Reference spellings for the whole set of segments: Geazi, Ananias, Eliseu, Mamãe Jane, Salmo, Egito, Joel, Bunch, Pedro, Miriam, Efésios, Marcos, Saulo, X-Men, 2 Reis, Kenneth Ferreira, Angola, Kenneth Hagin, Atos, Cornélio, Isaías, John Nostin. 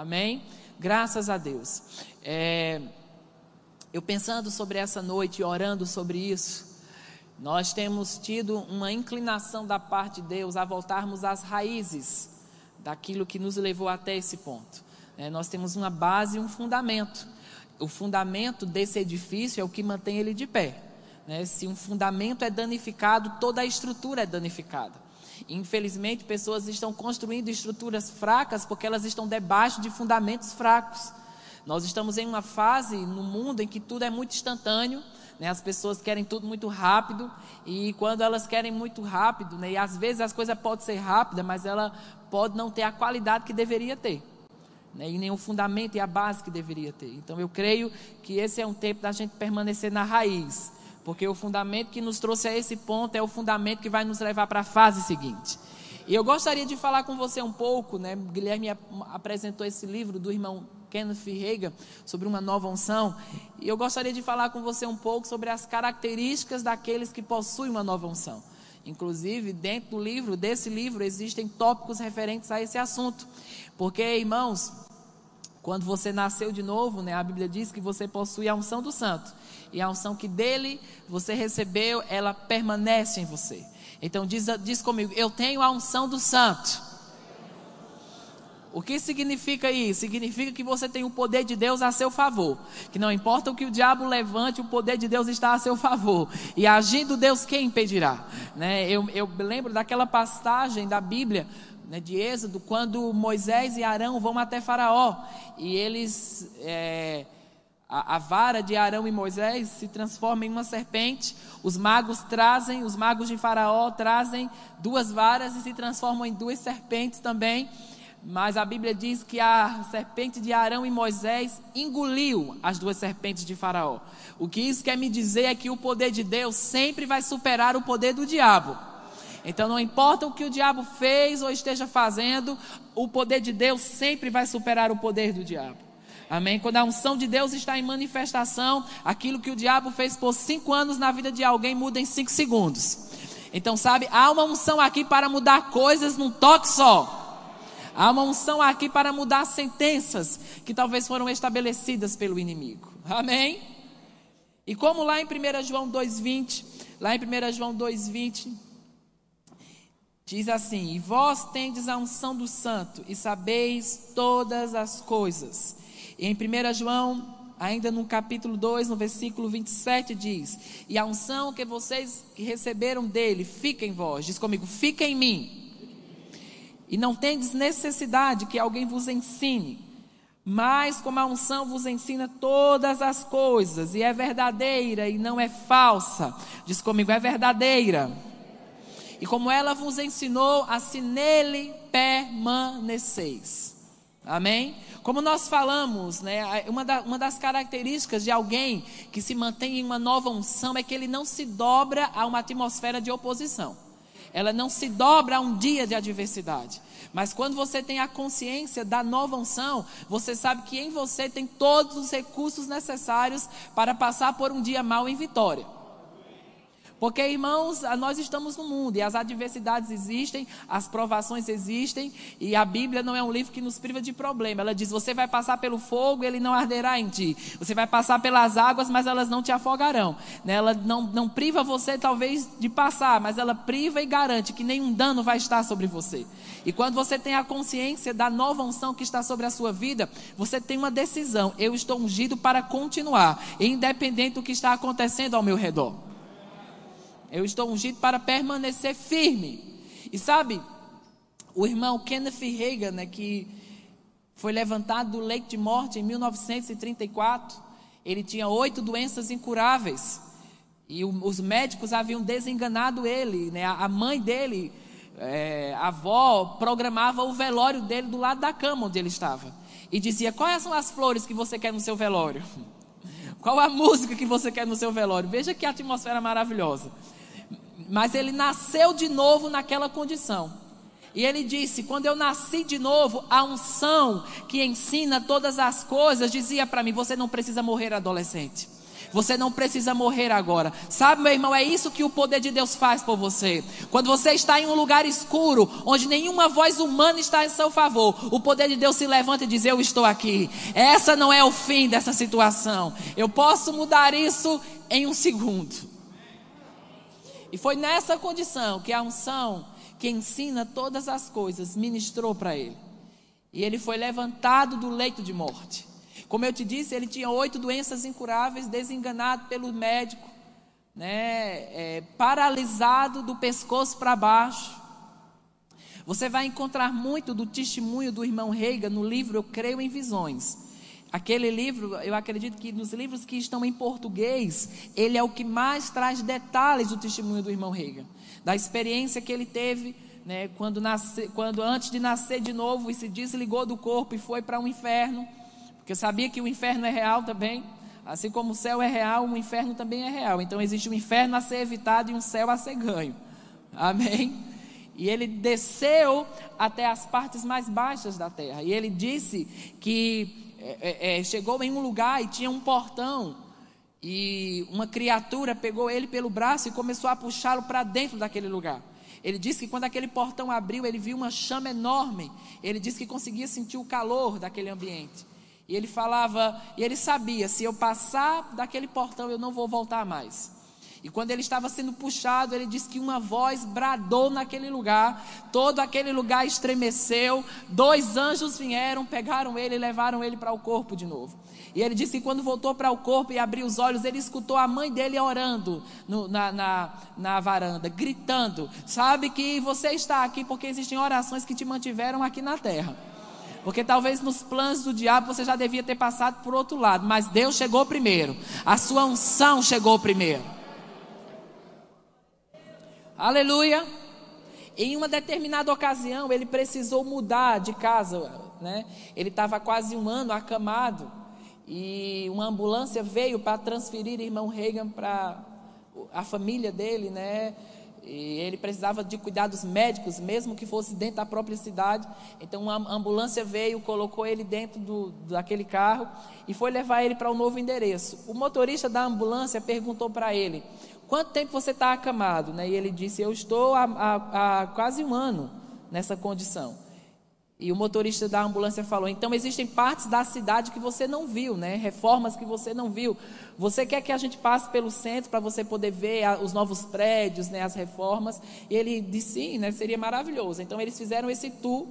Amém? Graças a Deus. Eu pensando sobre essa noite e orando sobre isso, nós temos tido uma inclinação da parte de Deus a voltarmos às raízes daquilo que nos levou até esse ponto. Nós temos uma base e um fundamento. O fundamento desse edifício é o que mantém ele de pé. Se um fundamento é danificado, toda a estrutura é danificada. Infelizmente, pessoas estão construindo estruturas fracas porque elas estão debaixo de fundamentos fracos. Nós estamos em uma fase no mundo em que tudo é muito instantâneo, né? As pessoas querem tudo muito rápido, e quando elas querem muito rápido, né? E às vezes as coisas podem ser rápidas, mas ela pode não ter a qualidade que deveria ter, né? E nem o fundamento e a base que deveria ter. Então eu creio que esse é um tempo da gente permanecer na raiz, porque o fundamento que nos trouxe a esse ponto é o fundamento que vai nos levar para a fase seguinte. E eu gostaria de falar com você um pouco, né? Guilherme apresentou esse livro do irmão Kenneth Ferreira sobre uma nova unção, e eu gostaria de falar com você um pouco sobre as características daqueles que possuem uma nova unção. Inclusive, dentro do livro, desse livro, existem tópicos referentes a esse assunto, porque, irmãos, quando você nasceu de novo, né, a Bíblia diz que você possui a unção do santo, e a unção que dele você recebeu, ela permanece em você. Então diz comigo: eu tenho a unção do santo. O que significa isso? Significa que você tem o poder de Deus a seu favor, que não importa o que o diabo levante, o poder de Deus está a seu favor, e agindo Deus, quem impedirá? Né? Eu lembro daquela passagem da Bíblia, né, de Êxodo, quando Moisés e Arão vão até Faraó, e eles... A vara de Arão e Moisés se transforma em uma serpente. Os magos de Faraó trazem duas varas e se transformam em duas serpentes também. Mas a Bíblia diz que a serpente de Arão e Moisés engoliu as duas serpentes de Faraó. O que isso quer me dizer é que o poder de Deus sempre vai superar o poder do diabo. Então não importa o que o diabo fez ou esteja fazendo, o poder de Deus sempre vai superar o poder do diabo. Amém? Quando a unção de Deus está em manifestação, aquilo que o diabo fez por 5 anos na vida de alguém muda em 5 segundos. Então, sabe, há uma unção aqui para mudar coisas num toque só. Há uma unção aqui para mudar sentenças que talvez foram estabelecidas pelo inimigo. Amém? E como lá em 1 João 2,20 diz assim: e vós tendes a unção do santo e sabeis todas as coisas. E em 1 João, ainda no capítulo 2, no versículo 27, diz: e a unção que vocês receberam dele fica em vós. Diz comigo: fica em mim. E não tendes necessidade que alguém vos ensine, mas como a unção vos ensina todas as coisas, e é verdadeira e não é falsa. Diz comigo: é verdadeira. E como ela vos ensinou, assim nele permaneceis. Amém? Como nós falamos, né, uma das características de alguém que se mantém em uma nova unção é que ele não se dobra a uma atmosfera de oposição. Ela não se dobra a um dia de adversidade. Mas quando você tem a consciência da nova unção, você sabe que em você tem todos os recursos necessários para passar por um dia mau em vitória. Porque, irmãos, nós estamos no mundo e as adversidades existem, as provações existem, e a Bíblia não é um livro que nos priva de problema. Ela diz: você vai passar pelo fogo, ele não arderá em ti. Você vai passar pelas águas, mas elas não te afogarão. Ela não priva você, talvez, de passar, mas ela priva e garante que nenhum dano vai estar sobre você. E quando você tem a consciência da nova unção que está sobre a sua vida, você tem uma decisão: eu estou ungido para continuar, independente do que está acontecendo ao meu redor. Eu estou ungido para permanecer firme. E sabe, o irmão Kenneth Hagin, né, que foi levantado do leito de morte em 1934, ele tinha 8 doenças incuráveis, e os médicos haviam desenganado ele, né? A mãe dele, a avó, programava o velório dele do lado da cama onde ele estava, e dizia: quais são as flores que você quer no seu velório? Qual a música que você quer no seu velório? Veja que atmosfera maravilhosa. Mas ele nasceu de novo naquela condição. E ele disse: quando eu nasci de novo, a unção que ensina todas as coisas dizia para mim: você não precisa morrer adolescente. Você não precisa morrer agora. Sabe, meu irmão, é isso que o poder de Deus faz por você. Quando você está em um lugar escuro, onde nenhuma voz humana está em seu favor, o poder de Deus se levanta e diz: eu estou aqui. Essa não é o fim dessa situação. Eu posso mudar isso em um segundo. E foi nessa condição que a unção que ensina todas as coisas ministrou para ele. E ele foi levantado do leito de morte. Como eu te disse, ele tinha 8 doenças incuráveis, desenganado pelo médico, paralisado do pescoço para baixo. Você vai encontrar muito do testemunho do irmão Reiga no livro Eu Creio em Visões. Aquele livro, eu acredito que nos livros que estão em português, ele é o que mais traz detalhes do testemunho do irmão Reiga, da experiência que ele teve, quando antes de nascer de novo e se desligou do corpo e foi para o inferno, porque sabia que o inferno é real também, assim como o céu é real, o inferno também é real. Então existe um inferno a ser evitado e um céu a ser ganho, amém? E ele desceu até as partes mais baixas da terra, e ele disse que chegou em um lugar e tinha um portão, e uma criatura pegou ele pelo braço e começou a puxá-lo para dentro daquele lugar. Ele disse que quando aquele portão abriu, ele viu uma chama enorme. Ele disse que conseguia sentir o calor daquele ambiente. E ele falava, e ele sabia, se eu passar daquele portão, eu não vou voltar mais. E quando ele estava sendo puxado, ele disse que uma voz bradou naquele lugar. Todo aquele lugar estremeceu. 2 anjos vieram, pegaram ele e levaram ele para o corpo de novo. E ele disse que quando voltou para o corpo e abriu os olhos, ele escutou a mãe dele orando na varanda, gritando: sabe que você está aqui porque existem orações que te mantiveram aqui na terra. Porque talvez nos planos do diabo você já devia ter passado por outro lado, mas Deus chegou primeiro. A sua unção chegou primeiro. Aleluia. Em uma determinada ocasião, ele precisou mudar de casa, Ele estava quase um ano acamado, e uma ambulância veio para transferir o irmão Reagan para a família dele, E ele precisava de cuidados médicos, mesmo que fosse dentro da própria cidade. Então uma ambulância veio, colocou ele dentro daquele carro e foi levar ele para um novo endereço. O motorista da ambulância perguntou para ele: quanto tempo você está acamado? E ele disse: eu estou há quase um ano nessa condição. E o motorista da ambulância falou: então existem partes da cidade que você não viu, Reformas que você não viu. Você quer que a gente passe pelo centro para você poder ver os novos prédios, as reformas? E ele disse: sim, seria maravilhoso. Então eles fizeram esse tour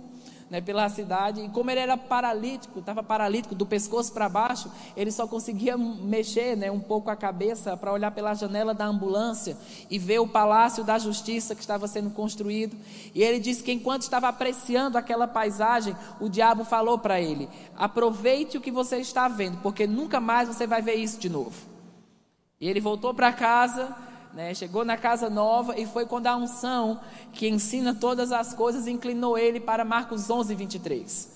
pela cidade, e como ele era paralítico, estava paralítico do pescoço para baixo, ele só conseguia mexer um pouco a cabeça para olhar pela janela da ambulância e ver o Palácio da Justiça que estava sendo construído. E ele disse que enquanto estava apreciando aquela paisagem, o diabo falou para ele: aproveite o que você está vendo, porque nunca mais você vai ver isso de novo. E ele voltou para casa, chegou na casa nova, e foi quando a unção que ensina todas as coisas inclinou ele para Marcos 11:23,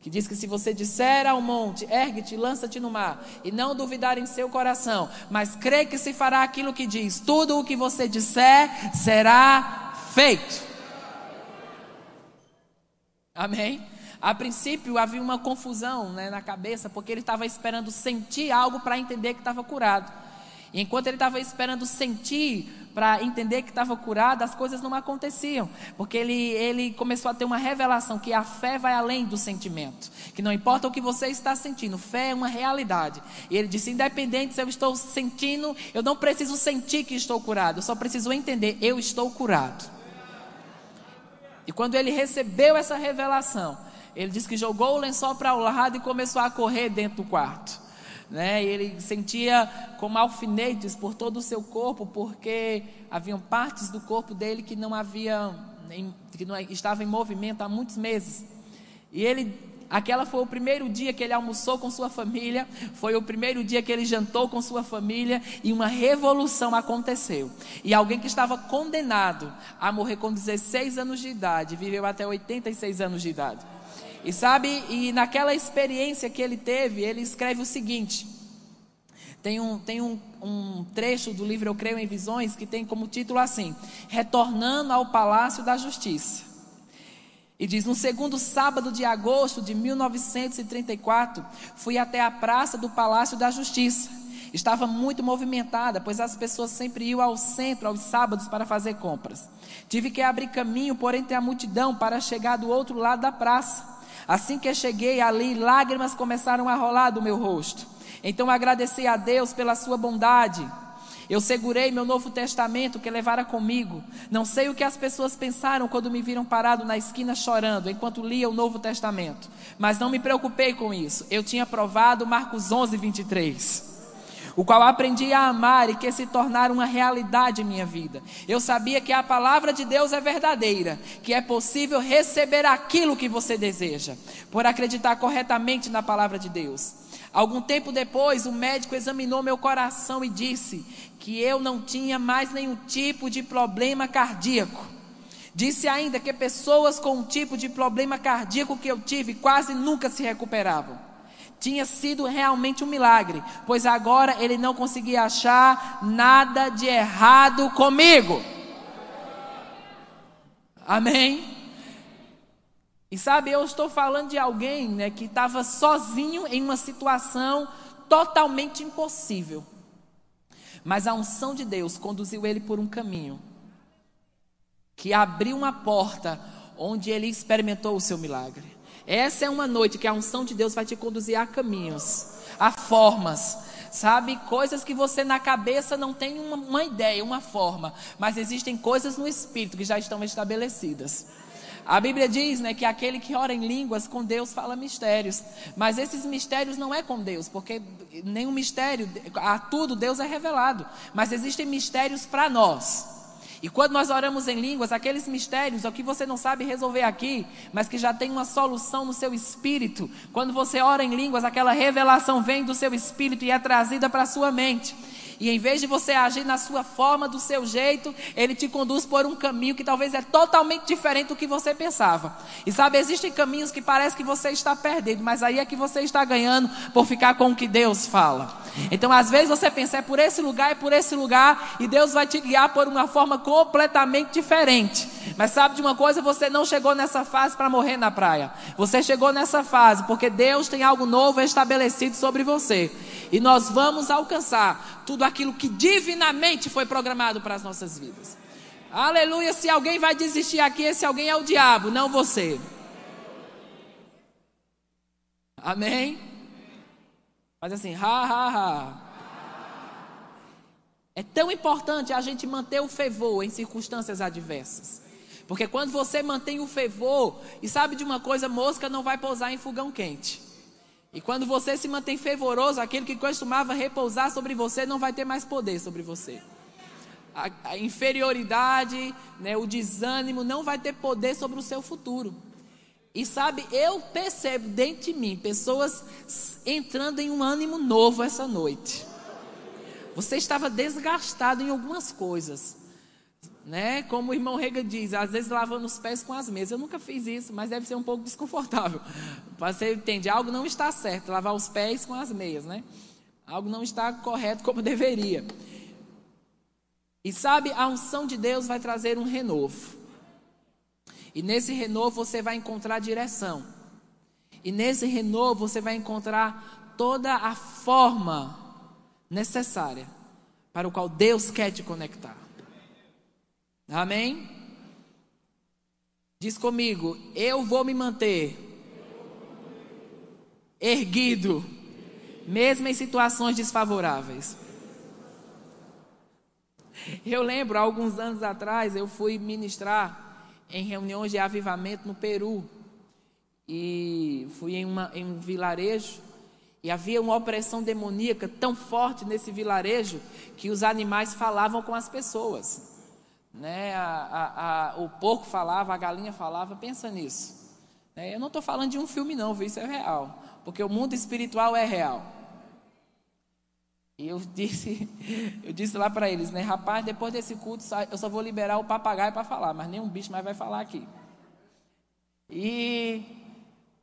que diz que se você disser ao monte: ergue-te, lança-te no mar, e não duvidar em seu coração, mas crê que se fará aquilo que diz, tudo o que você disser será feito. Amém? A princípio havia uma confusão na cabeça, porque ele estava esperando sentir algo para entender que estava curado. E enquanto ele estava esperando sentir para entender que estava curado, as coisas não aconteciam, porque ele começou a ter uma revelação que a fé vai além do sentimento, que não importa o que você está sentindo, fé é uma realidade. E ele disse: independente se eu estou sentindo, eu não preciso sentir que estou curado, eu só preciso entender: eu estou curado. E quando ele recebeu essa revelação, ele disse que jogou o lençol para o lado e começou a correr dentro do quarto. Ele sentia como alfinetes por todo o seu corpo, porque haviam partes do corpo dele que não estavam em movimento há muitos meses. E aquela foi o primeiro dia que ele almoçou com sua família, foi o primeiro dia que ele jantou com sua família, e uma revolução aconteceu. E alguém que estava condenado a morrer com 16 anos de idade, viveu até 86 anos de idade. E naquela experiência que ele teve, ele escreve o seguinte. Tem um trecho do livro Eu Creio em Visões que tem como título assim: Retornando ao Palácio da Justiça. E diz: no segundo sábado de agosto de 1934, fui até a praça do Palácio da Justiça estava muito movimentada, pois as pessoas sempre iam ao centro aos sábados para fazer compras. Tive que abrir caminho por entre a multidão para chegar do outro lado da praça. Assim que cheguei ali, lágrimas começaram a rolar do meu rosto. Então agradeci a Deus pela sua bondade. Eu segurei meu Novo Testamento que levara comigo. Não sei o que as pessoas pensaram quando me viram parado na esquina chorando enquanto lia o Novo Testamento, mas não me preocupei com isso. Eu tinha provado Marcos 11:23, o qual aprendi a amar e que se tornaram uma realidade em minha vida. Eu sabia que a palavra de Deus é verdadeira, que é possível receber aquilo que você deseja, por acreditar corretamente na palavra de Deus. Algum tempo depois, o médico examinou meu coração e disse que eu não tinha mais nenhum tipo de problema cardíaco. Disse ainda que pessoas com um tipo de problema cardíaco que eu tive quase nunca se recuperavam. Tinha sido realmente um milagre, pois agora ele não conseguia achar nada de errado comigo. Amém? E sabe, eu estou falando de alguém, né, que estava sozinho em uma situação totalmente impossível. Mas a unção de Deus conduziu ele por um caminho que abriu uma porta onde ele experimentou o seu milagre. Essa é uma noite que a unção de Deus vai te conduzir a caminhos, a formas, sabe? Coisas que você na cabeça não tem uma ideia, uma forma, mas existem coisas no Espírito que já estão estabelecidas. A Bíblia diz, né, que aquele que ora em línguas com Deus fala mistérios, mas esses mistérios não é com Deus, porque nenhum mistério, a tudo Deus é revelado, mas existem mistérios para nós. E quando nós oramos em línguas, aqueles mistérios, é o que você não sabe resolver aqui, mas que já tem uma solução no seu espírito. Quando você ora em línguas, aquela revelação vem do seu espírito e é trazida para a sua mente. E em vez de você agir na sua forma, do seu jeito, ele te conduz por um caminho que talvez é totalmente diferente do que você pensava. E sabe, existem caminhos que parece que você está perdendo, mas aí é que você está ganhando por ficar com o que Deus fala. Então às vezes você pensa, é por esse lugar, e Deus vai te guiar por uma forma completamente diferente. Mas sabe de uma coisa, você não chegou nessa fase para morrer na praia. Você chegou nessa fase porque Deus tem algo novo estabelecido sobre você. E nós vamos alcançar tudo aquilo que divinamente foi programado para as nossas vidas. Aleluia, se alguém vai desistir aqui, esse alguém é o diabo, não você. Amém? Faz assim, ha, ha, ha. É tão importante a gente manter o fervor em circunstâncias adversas. Porque quando você mantém o fervor, e sabe de uma coisa, mosca não vai pousar em fogão quente. E quando você se mantém fervoroso, aquilo que costumava repousar sobre você não vai ter mais poder sobre você. A inferioridade, né, o desânimo não vai ter poder sobre o seu futuro. E sabe, eu percebo dentro de mim pessoas entrando em um ânimo novo essa noite. Você estava desgastado em algumas coisas, né? Como o irmão Reiga diz, às vezes lavando os pés com as mesas. Eu nunca fiz isso, mas deve ser um pouco desconfortável. Você entende, algo não está certo, lavar os pés com as meias, né? Algo não está correto como deveria. E sabe, a unção de Deus vai trazer um renovo. E nesse renovo você vai encontrar direção. E nesse renovo você vai encontrar toda a forma necessária para o qual Deus quer te conectar. Amém? Diz comigo, eu vou me manter erguido, mesmo em situações desfavoráveis. Eu lembro, há alguns anos atrás, eu fui ministrar em reuniões de avivamento no Peru. E fui em um vilarejo, e havia uma opressão demoníaca tão forte nesse vilarejo, que os animais falavam com as pessoas. Né, o porco falava, a galinha falava, pensa nisso, né? Eu não estou falando de um filme não, isso é real, porque o mundo espiritual é real. E eu disse lá para eles, né, rapaz, depois desse culto eu só vou liberar o papagaio para falar, mas nenhum bicho mais vai falar aqui. E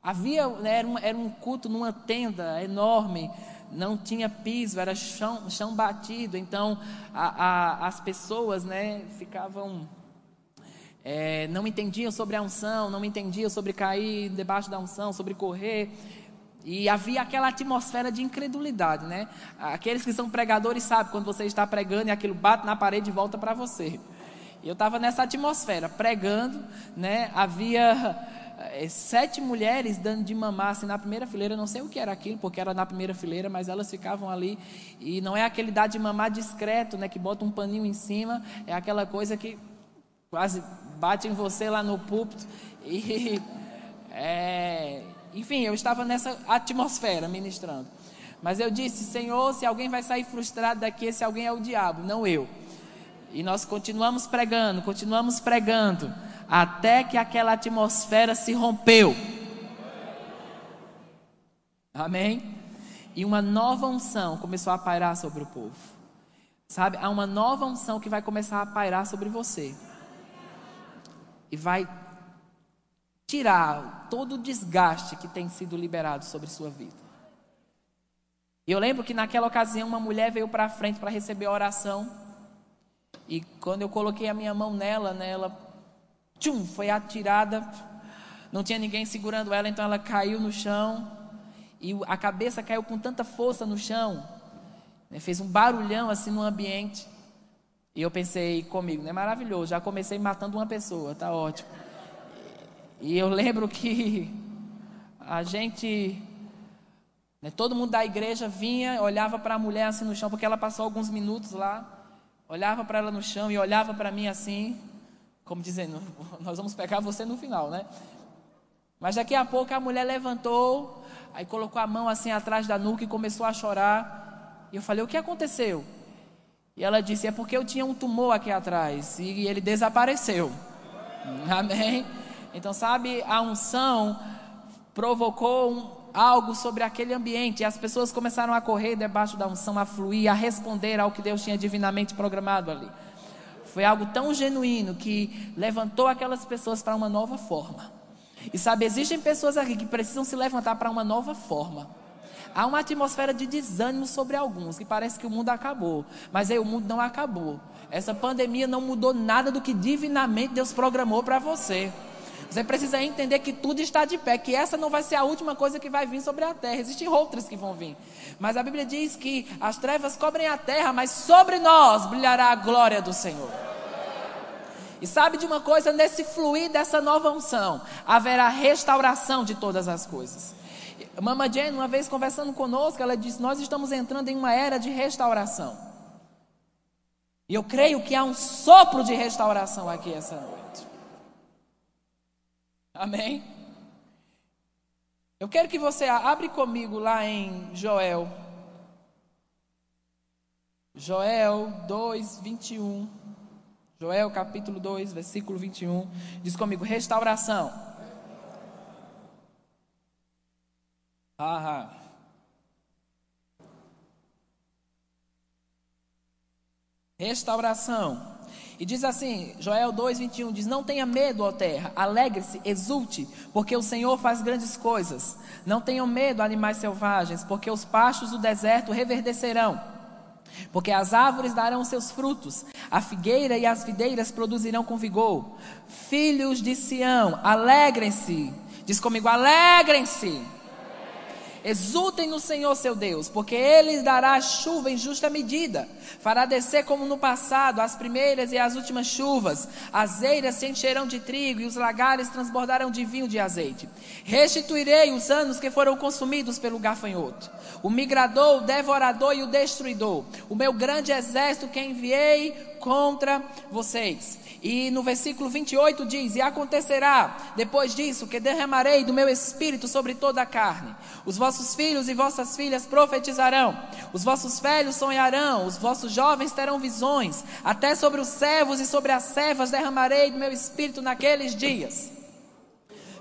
havia, né, era um culto numa tenda enorme. Não tinha piso, era chão batido. Então as pessoas, né, ficavam, não entendiam sobre a unção, não entendiam sobre cair debaixo da unção, sobre correr. E havia aquela atmosfera de incredulidade, né? Aqueles que são pregadores sabem quando você está pregando e aquilo bate na parede e volta para você. E eu estava nessa atmosfera, pregando, né? Havia 7 mulheres dando de mamar assim, na primeira fileira. Não sei o que era aquilo, porque era na primeira fileira, mas elas ficavam ali. E não é aquele dar de mamar discreto, né? Que bota um paninho em cima. É aquela coisa que quase bate em você lá no púlpito. E... enfim, eu estava nessa atmosfera ministrando, mas eu disse: Senhor, se alguém vai sair frustrado daqui, esse alguém é o diabo, não eu. E nós continuamos pregando, até que aquela atmosfera se rompeu. Amém? E uma nova unção começou a pairar sobre o povo. Sabe, há uma nova unção que vai começar a pairar sobre você e vai tirar todo o desgaste que tem sido liberado sobre sua vida. E eu lembro que naquela ocasião uma mulher veio para frente para receber a oração, e quando eu coloquei a minha mão nela, né, ela foi atirada, não tinha ninguém segurando ela, então ela caiu no chão, e a cabeça caiu com tanta força no chão, né, fez um barulhão assim no ambiente. E eu pensei comigo, né, maravilhoso, já comecei matando uma pessoa, tá ótimo. E eu lembro que a gente, né, todo mundo da igreja vinha, olhava para a mulher assim no chão, porque ela passou alguns minutos lá, olhava para ela no chão e olhava para mim assim, como dizendo, nós vamos pegar você no final, né? Mas daqui a pouco a mulher levantou, aí colocou a mão assim atrás da nuca e começou a chorar. E eu falei: o que aconteceu? E ela disse: é porque eu tinha um tumor aqui atrás e ele desapareceu. Amém? Então, sabe, a unção provocou algo sobre aquele ambiente, e as pessoas começaram a correr debaixo da unção, a fluir, a responder ao que Deus tinha divinamente programado ali. Foi algo tão genuíno que levantou aquelas pessoas para uma nova forma. E sabe, existem pessoas aqui que precisam se levantar para uma nova forma. Há uma atmosfera de desânimo sobre alguns, que parece que o mundo acabou, mas aí o mundo não acabou. Essa pandemia não mudou nada do que divinamente Deus programou para você. Você precisa entender que tudo está de pé, que essa não vai ser a última coisa que vai vir sobre a terra. Existem outras que vão vir, mas a Bíblia diz que as trevas cobrem a terra, mas sobre nós brilhará a glória do Senhor. E sabe de uma coisa? Nesse fluir dessa nova unção, haverá restauração de todas as coisas. Mamãe Jane, uma vez conversando conosco, ela disse: nós estamos entrando em uma era de restauração. E eu creio que há um sopro de restauração aqui essa noite. Amém? Eu quero que você abra comigo lá em Joel 2, 21. Joel capítulo 2, versículo 21. Diz comigo: restauração. Aham. Restauração. E diz assim, Joel 2,21, diz: não tenha medo, ó terra, alegre-se, exulte, porque o Senhor faz grandes coisas. Não tenham medo, animais selvagens, porque os pastos do deserto reverdecerão, porque as árvores darão seus frutos, a figueira e as videiras produzirão com vigor. Filhos de Sião, alegrem-se. Diz comigo: alegrem-se. Exultem no Senhor seu Deus, porque Ele dará chuva em justa medida, fará descer como no passado as primeiras e as últimas chuvas, as eiras se encherão de trigo e os lagares transbordarão de vinho e de azeite. Restituirei os anos que foram consumidos pelo gafanhoto, o migrador, o devorador e o destruidor, o meu grande exército que enviei contra vocês. E no versículo 28 diz: e acontecerá depois disso que derramarei do meu espírito sobre toda a carne. Os vossos filhos e vossas filhas profetizarão, os vossos velhos sonharão, os vossos jovens terão visões, até sobre os servos e sobre as servas derramarei do meu espírito naqueles dias.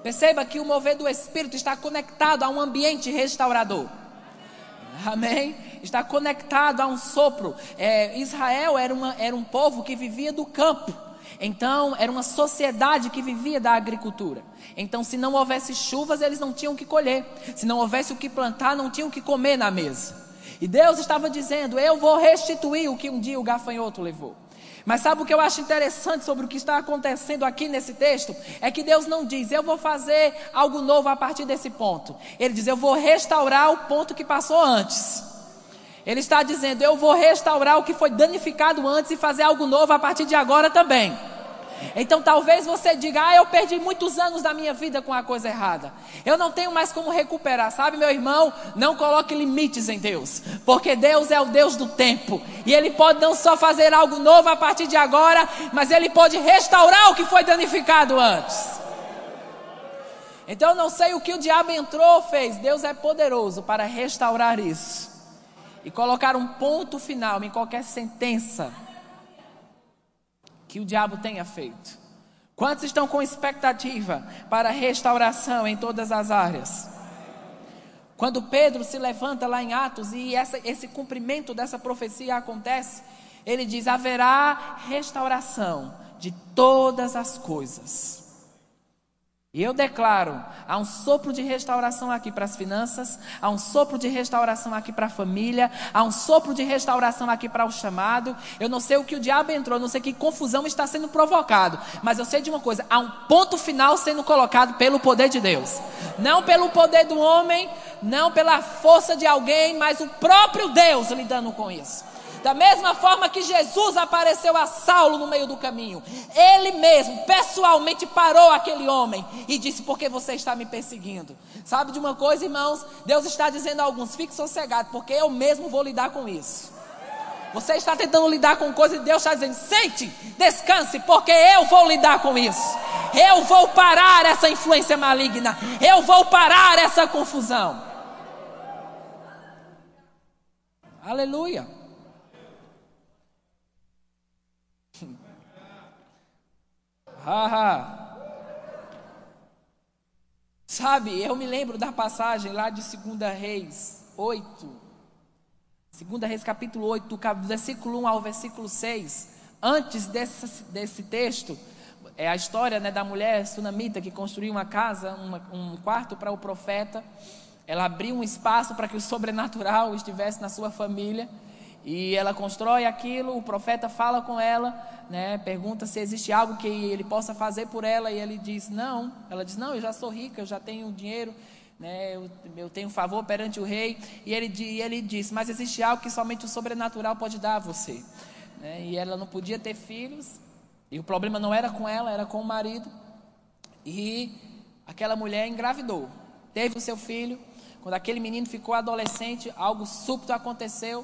Perceba que o mover do espírito está conectado a um ambiente restaurador. Amém? Está conectado a um sopro. Israel era um povo que vivia do campo. Então, era uma sociedade que vivia da agricultura. Então, se não houvesse chuvas, eles não tinham o que colher. Se não houvesse o que plantar, não tinham o que comer na mesa. E Deus estava dizendo: eu vou restituir o que um dia o gafanhoto levou. Mas sabe o que eu acho interessante sobre o que está acontecendo aqui nesse texto? É que Deus não diz, eu vou fazer algo novo a partir desse ponto. Ele diz, eu vou restaurar o ponto que passou antes. Ele está dizendo, eu vou restaurar o que foi danificado antes e fazer algo novo a partir de agora também. Então talvez você diga, eu perdi muitos anos da minha vida com a coisa errada, eu não tenho mais como recuperar. Sabe, meu irmão, não coloque limites em Deus, porque Deus é o Deus do tempo, e Ele pode não só fazer algo novo a partir de agora, mas Ele pode restaurar o que foi danificado antes. Então eu não sei o que o diabo entrou, fez, Deus é poderoso para restaurar isso, e colocar um ponto final em qualquer sentença que o diabo tenha feito. Quantos estão com expectativa para restauração em todas as áreas? Quando Pedro se levanta lá em Atos e esse cumprimento dessa profecia acontece, ele diz, haverá restauração de todas as coisas. E eu declaro, há um sopro de restauração aqui para as finanças, há um sopro de restauração aqui para a família, há um sopro de restauração aqui para o chamado. Eu não sei o que o diabo entrou, não sei que confusão está sendo provocado, mas eu sei de uma coisa, há um ponto final sendo colocado pelo poder de Deus. Não pelo poder do homem, não pela força de alguém, mas o próprio Deus lidando com isso. Da mesma forma que Jesus apareceu a Saulo no meio do caminho, Ele mesmo pessoalmente parou aquele homem e disse, por que você está me perseguindo? Sabe de uma coisa, irmãos? Deus está dizendo a alguns, fique sossegado, porque eu mesmo vou lidar com isso. Você está tentando lidar com coisa e Deus está dizendo, sente, descanse, porque eu vou lidar com isso. Eu vou parar essa influência maligna, eu vou parar essa confusão. Aleluia. Sabe, eu me lembro da passagem lá de 2 Reis 8, 2 Reis capítulo 8, do versículo 1 ao versículo 6. Antes desse texto, é a história, né, da mulher sunamita que construiu uma casa, um quarto para o profeta. Ela abriu um espaço para que o sobrenatural estivesse na sua família. E ela constrói aquilo, o profeta fala com ela, né, pergunta se existe algo que ele possa fazer por ela, e ele diz, não. Ela diz, não, eu já sou rica, eu já tenho dinheiro, né, eu tenho favor perante o rei. E ele diz, mas existe algo que somente o sobrenatural pode dar a você, né? E ela não podia ter filhos, e o problema não era com ela, era com o marido. E aquela mulher engravidou, teve o seu filho. Quando aquele menino ficou adolescente, algo súbito aconteceu.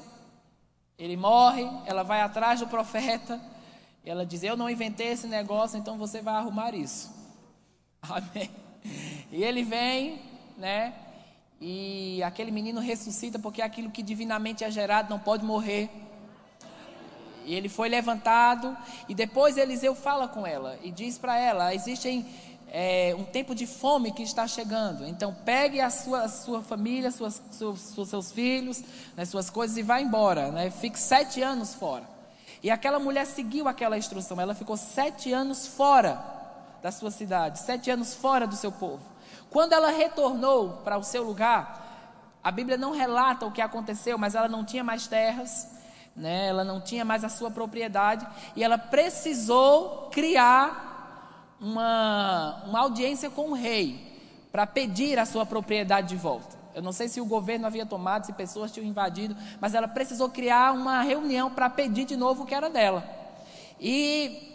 Ele morre, ela vai atrás do profeta, e ela diz, eu não inventei esse negócio, então você vai arrumar isso. Amém. E ele vem, né? E aquele menino ressuscita, porque aquilo que divinamente é gerado não pode morrer. E ele foi levantado, e depois Eliseu fala com ela e diz para ela, existem um tempo de fome que está chegando, então pegue a sua família, seus filhos, né, suas coisas, e vá embora, né, fique 7 anos fora. E aquela mulher seguiu aquela instrução, ela ficou 7 anos fora da sua cidade, 7 anos fora do seu povo. Quando ela retornou para o seu lugar, a Bíblia não relata o que aconteceu, mas ela não tinha mais terras, né, ela não tinha mais a sua propriedade, e ela precisou criar uma audiência com o rei para pedir a sua propriedade de volta. Eu não sei se o governo havia tomado, se pessoas tinham invadido, mas ela precisou criar uma reunião para pedir de novo o que era dela. E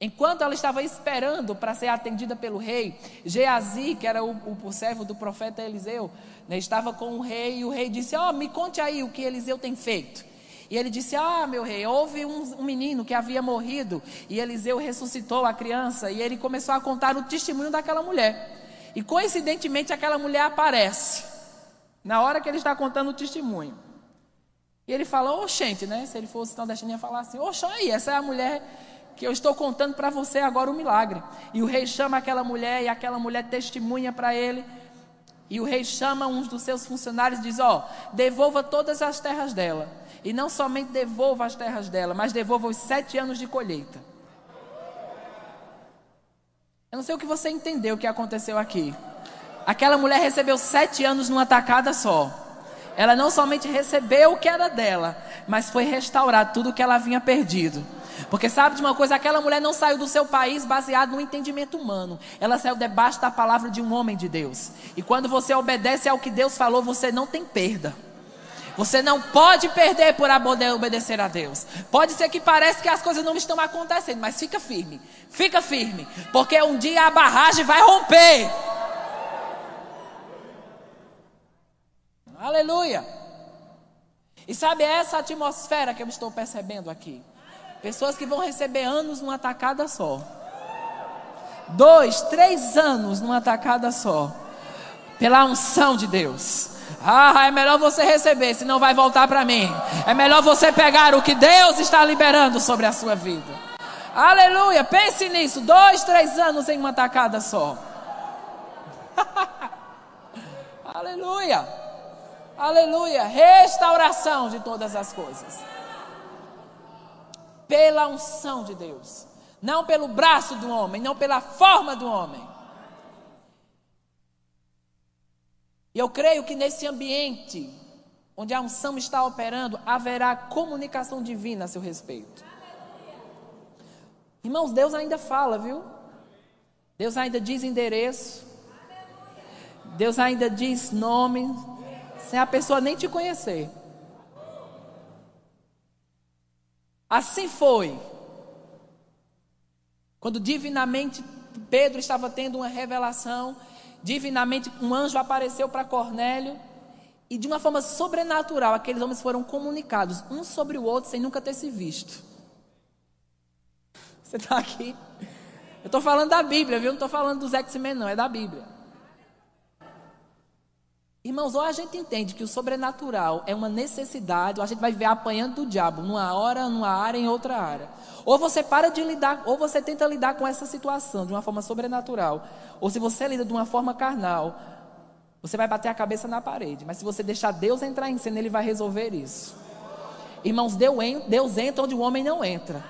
enquanto ela estava esperando para ser atendida pelo rei, Geazi, que era o servo do profeta Eliseu, né, estava com o rei, e o rei disse, me conte aí o que Eliseu tem feito. E ele disse, meu rei, houve um menino que havia morrido, e Eliseu ressuscitou a criança. E ele começou a contar o testemunho daquela mulher, e coincidentemente aquela mulher aparece na hora que ele está contando o testemunho. E ele fala, oxente, né? Se ele fosse nordestino, ia falar assim, oxente, essa é a mulher que eu estou contando para você agora o milagre. E o rei chama aquela mulher, e aquela mulher testemunha para ele. E o rei chama um dos seus funcionários e diz, devolva todas as terras dela. E não somente devolva as terras dela, mas devolva os 7 anos de colheita. Eu não sei o que você entendeu o que aconteceu aqui. Aquela mulher recebeu 7 anos numa tacada só. Ela não somente recebeu o que era dela, mas foi restaurado tudo o que ela vinha perdido. Porque sabe de uma coisa, aquela mulher não saiu do seu país baseado no entendimento humano. Ela saiu debaixo da palavra de um homem de Deus. E quando você obedece ao que Deus falou, você não tem perda. Você não pode perder por obedecer a Deus. Pode ser que pareça que as coisas não estão acontecendo, mas fica firme. Fica firme, porque um dia a barragem vai romper. Aleluia. E sabe, é essa atmosfera que eu estou percebendo aqui. Pessoas que vão receber anos numa tacada só. 2, 3 anos numa tacada só. Pela unção de Deus. Ah, é melhor você receber, senão vai voltar para mim. É melhor você pegar o que Deus está liberando sobre a sua vida. Aleluia, pense nisso. 2, 3 anos em uma tacada só. Aleluia. Aleluia, restauração de todas as coisas. Pela unção de Deus. Não pelo braço do homem, não pela forma do homem. E eu creio que nesse ambiente onde a unção está operando, haverá comunicação divina a seu respeito. Irmãos, Deus ainda fala, viu? Deus ainda diz endereço. Deus ainda diz nome, sem a pessoa nem te conhecer. Assim foi quando divinamente Pedro estava tendo uma revelação. Divinamente um anjo apareceu para Cornélio e de uma forma sobrenatural aqueles homens foram comunicados um sobre o outro sem nunca ter se visto. Você está aqui? Eu estou falando da Bíblia, viu? Não estou falando dos X-Men não, é da Bíblia. Irmãos, ou a gente entende que o sobrenatural é uma necessidade, ou a gente vai viver apanhando do diabo numa hora, numa área, em outra área. Ou você para de lidar, ou você tenta lidar com essa situação de uma forma sobrenatural. Ou se você lida de uma forma carnal, você vai bater a cabeça na parede. Mas se você deixar Deus entrar em cena, Ele vai resolver isso. Irmãos, Deus entra onde o homem não entra.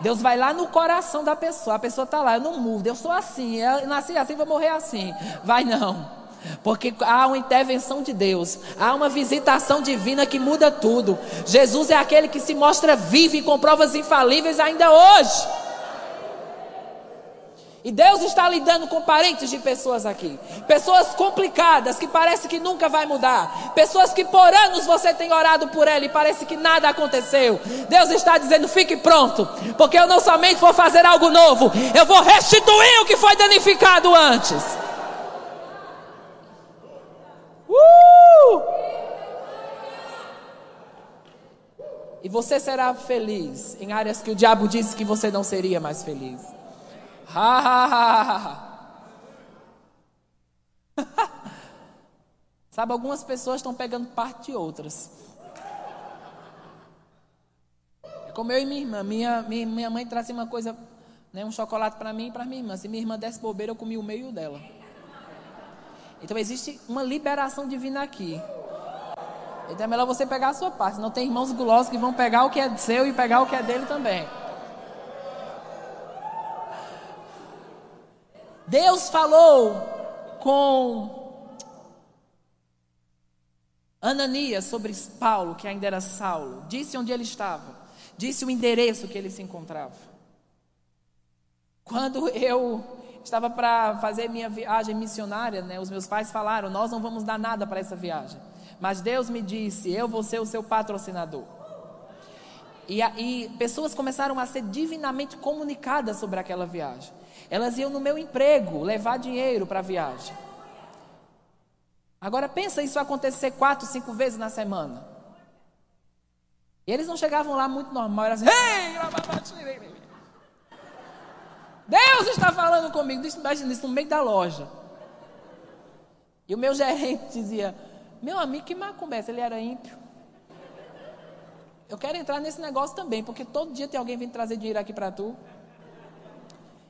Deus vai lá no coração da pessoa. A pessoa está lá, eu não mudo, eu sou assim, eu nasci assim, vou morrer assim. Vai não. Porque há uma intervenção de Deus, há uma visitação divina que muda tudo. Jesus é aquele que se mostra vivo e com provas infalíveis ainda hoje. E Deus está lidando com parentes de pessoas aqui, pessoas complicadas que parece que nunca vai mudar, pessoas que por anos você tem orado por ela e parece que nada aconteceu. Deus está dizendo, fique pronto, porque eu não somente vou fazer algo novo, eu vou restituir o que foi danificado antes. E você será feliz em áreas que o diabo disse que você não seria mais feliz. Sabe, algumas pessoas estão pegando parte de outras. É como eu e minha irmã. Minha mãe trazia uma coisa, né, um chocolate para mim e para minha irmã. Se minha irmã desse bobeira, eu comia o meio dela. Então existe uma liberação divina aqui. Então é melhor você pegar a sua parte. Não tem irmãos gulosos que vão pegar o que é seu e pegar o que é dele também. Deus falou com Ananias sobre Paulo, que ainda era Saulo. Disse onde ele estava. Disse o endereço que ele se encontrava. Quando eu estava para fazer minha viagem missionária, né, os meus pais falaram, nós não vamos dar nada para essa viagem. Mas Deus me disse, eu vou ser o seu patrocinador. E pessoas começaram a ser divinamente comunicadas sobre aquela viagem. Elas iam no meu emprego levar dinheiro para a viagem. Agora pensa isso acontecer 4, 5 vezes na semana. E eles não chegavam lá muito normal, era assim, Deus está falando comigo, imagina isso no meio da loja. E o meu gerente dizia, meu amigo, que macumba, ele era ímpio. Eu quero entrar nesse negócio também, porque todo dia tem alguém vindo trazer dinheiro aqui para tu.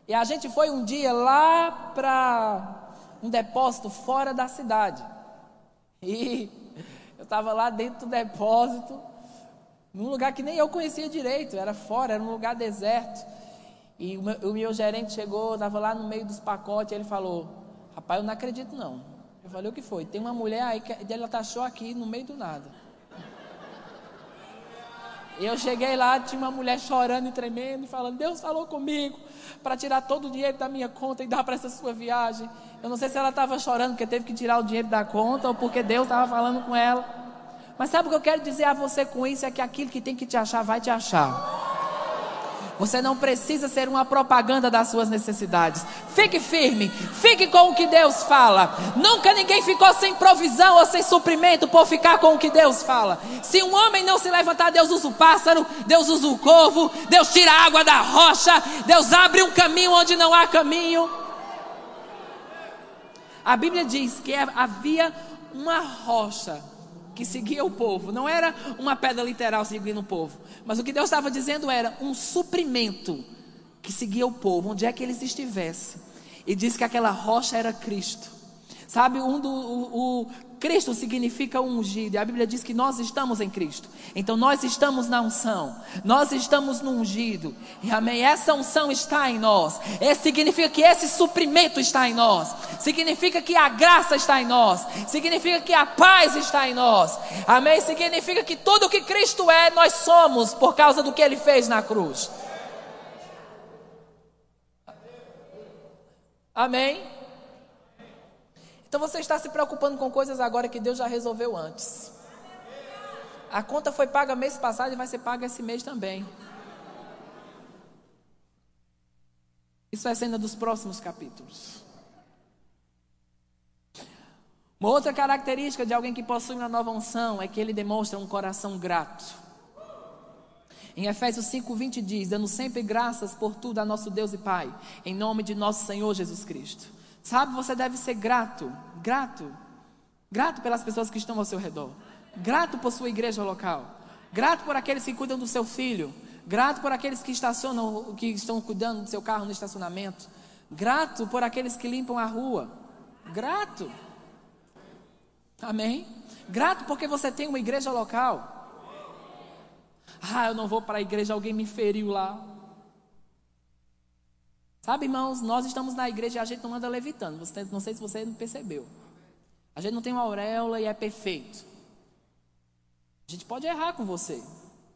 E a gente foi um dia lá para um depósito fora da cidade. E eu estava lá dentro do depósito, num lugar que nem eu conhecia direito, era fora, era um lugar deserto. E o meu gerente chegou, estava lá no meio dos pacotes, ele falou, rapaz, eu não acredito não. Eu falei, o que foi? Tem uma mulher aí que ela achou aqui no meio do nada. Eu cheguei lá, tinha uma mulher chorando e tremendo e falando: Deus falou comigo para tirar todo o dinheiro da minha conta e dar para essa sua viagem. Eu não sei se ela estava chorando porque teve que tirar o dinheiro da conta ou porque Deus estava falando com ela. Mas sabe o que eu quero dizer a você com isso? É que aquilo que tem que te achar, vai te achar. Você não precisa ser uma propaganda das suas necessidades. Fique firme, fique com o que Deus fala. Nunca ninguém ficou sem provisão ou sem suprimento por ficar com o que Deus fala. Se um homem não se levantar, Deus usa o pássaro, Deus usa o corvo, Deus tira a água da rocha, Deus abre um caminho onde não há caminho. A Bíblia diz que havia uma rocha que seguia o povo, não era uma pedra literal seguindo o povo, mas o que Deus estava dizendo era um suprimento que seguia o povo, onde é que eles estivessem, e diz que aquela rocha era Cristo, sabe? Cristo significa ungido, e a Bíblia diz que nós estamos em Cristo, então nós estamos na unção, nós estamos no ungido, e amém, essa unção está em nós, significa que esse suprimento está em nós, significa que a graça está em nós, significa que a paz está em nós, amém, significa que tudo o que Cristo é, nós somos, por causa do que Ele fez na cruz, amém. Então você está se preocupando com coisas agora que Deus já resolveu antes. A conta foi paga mês passado e vai ser paga esse mês também. Isso é cena dos próximos capítulos. Uma outra característica de alguém que possui uma nova unção é que ele demonstra um coração grato. Em Efésios 5:20 diz: dando sempre graças por tudo a nosso Deus e Pai, em nome de nosso Senhor Jesus Cristo. Sabe, você deve ser grato pelas pessoas que estão ao seu redor, grato por sua igreja local, grato por aqueles que cuidam do seu filho, grato por aqueles que estacionam, que estão cuidando do seu carro no estacionamento, grato por aqueles que limpam a rua, grato, amém? Grato porque você tem uma igreja local. Eu não vou para a igreja, alguém me feriu lá. Sabe, irmãos, nós estamos na igreja e a gente não anda levitando. Não sei se você percebeu. A gente não tem uma auréola e é perfeito. A gente pode errar com você.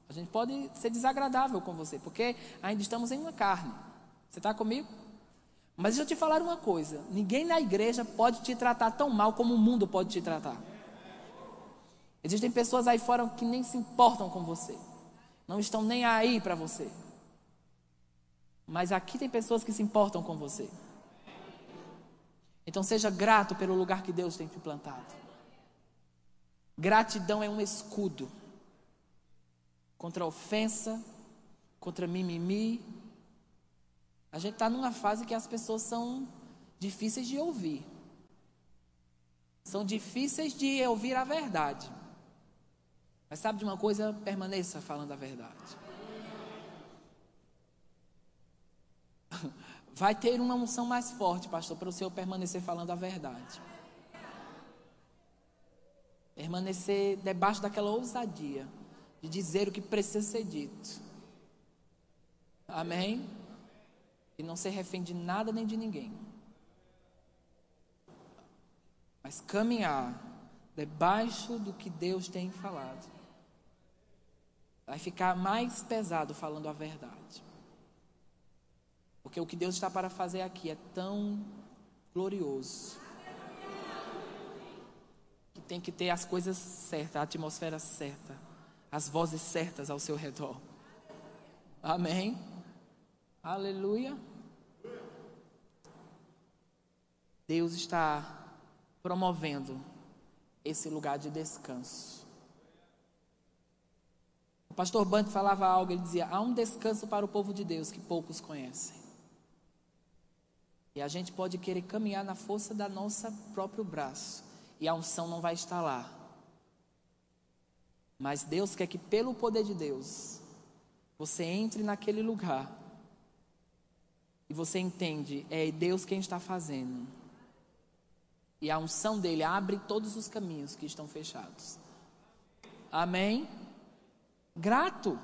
A gente pode ser desagradável com você, porque ainda estamos em uma carne. Você está comigo? Mas deixa eu te falar uma coisa. Ninguém na igreja pode te tratar tão mal como o mundo pode te tratar. Existem pessoas aí fora que nem se importam com você. Não estão nem aí para você. Mas aqui tem pessoas que se importam com você. Então seja grato pelo lugar que Deus tem te plantado. Gratidão é um escudo contra a ofensa, contra mimimi. A gente está numa fase que as pessoas são difíceis de ouvir. São difíceis de ouvir a verdade. Mas sabe de uma coisa? Permaneça falando a verdade. Vai ter uma unção mais forte, pastor, para o Senhor permanecer falando a verdade. Permanecer debaixo daquela ousadia de dizer o que precisa ser dito. Amém? E não ser refém de nada nem de ninguém. Mas caminhar debaixo do que Deus tem falado. Vai ficar mais pesado falando a verdade. Porque o que Deus está para fazer aqui é tão glorioso que tem que ter as coisas certas, a atmosfera certa, as vozes certas ao seu redor. Amém? Aleluia. Deus está promovendo esse lugar de descanso. O pastor Bunch falava algo, ele dizia: há um descanso para o povo de Deus que poucos conhecem. E a gente pode querer caminhar na força da nossa próprio braço. E a unção não vai estar lá. Mas Deus quer que pelo poder de Deus, você entre naquele lugar. E você entende, é Deus quem está fazendo. E a unção dele abre todos os caminhos que estão fechados. Amém? Grato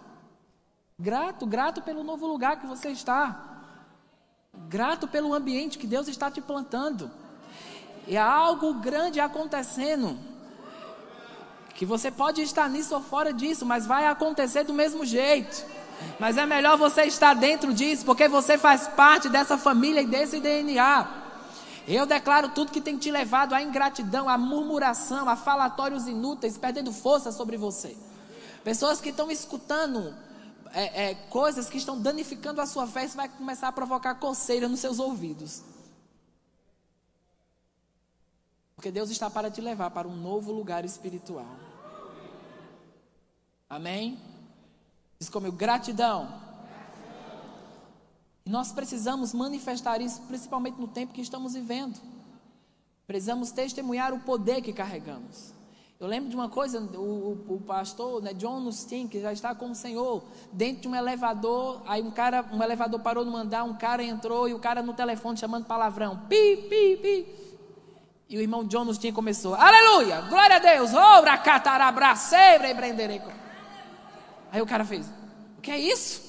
pelo novo lugar que você está. Grato pelo ambiente que Deus está te plantando. E há algo grande acontecendo. que você pode estar nisso ou fora disso, mas vai acontecer do mesmo jeito. Mas é melhor você estar dentro disso, porque você faz parte dessa família e desse DNA. Eu declaro tudo que tem te levado à ingratidão, à murmuração, a falatórios inúteis, perdendo força sobre você. Pessoas que estão escutando coisas que estão danificando a sua fé, isso vai começar a provocar coceira nos seus ouvidos. Porque Deus está para te levar para um novo lugar espiritual. Amém? Diz comigo, gratidão. E nós precisamos manifestar isso, principalmente no tempo que estamos vivendo. Precisamos testemunhar o poder que carregamos. Eu lembro de uma coisa, o pastor, né, John Nostin, que já está com o Senhor, dentro de um elevador, aí um elevador parou no andar, um cara entrou e o cara no telefone chamando palavrão, pi, pi, pi. E o irmão John Nostin começou, aleluia, glória a Deus, obra catarabraceira e brenderei. Aí o cara fez, o que é isso?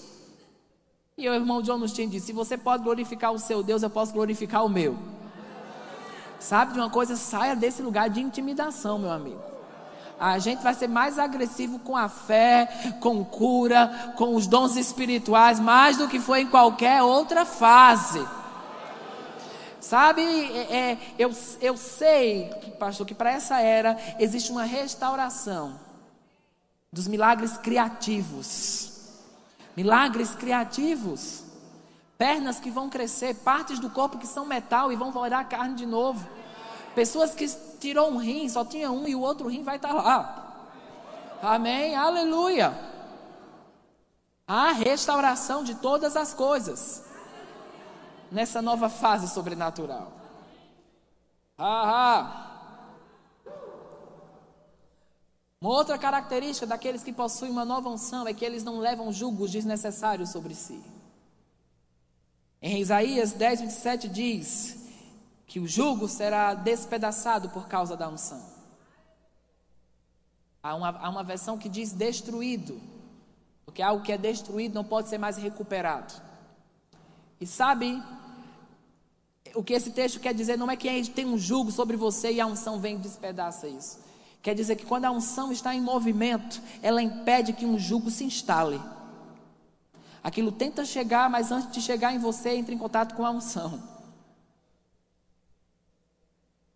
E o irmão John Nostin disse, se você pode glorificar o seu Deus, eu posso glorificar o meu. Sabe de uma coisa? Saia desse lugar de intimidação, meu amigo. A gente vai ser mais agressivo com a fé, com cura, com os dons espirituais, mais do que foi em qualquer outra fase. Sabe, eu sei, pastor, que para essa era existe uma restauração dos milagres criativos. Milagres criativos. Pernas que vão crescer, partes do corpo que são metal e vão virar carne de novo. Pessoas que tirou um rim, só tinha um e o outro rim vai estar lá. Amém? Aleluia. A restauração de todas as coisas nessa nova fase sobrenatural. Uma outra característica daqueles que possuem uma nova unção é que eles não levam julgos desnecessários sobre si. Em Isaías 10, 27 diz que o jugo será despedaçado por causa da unção. Há uma versão que diz destruído, porque algo que é destruído não pode ser mais recuperado. E sabe, o que esse texto quer dizer não é que tem um jugo sobre você e a unção vem e despedaça isso. Quer dizer que quando a unção está em movimento, ela impede que um jugo se instale. Aquilo tenta chegar, mas antes de chegar em você, entra em contato com a unção.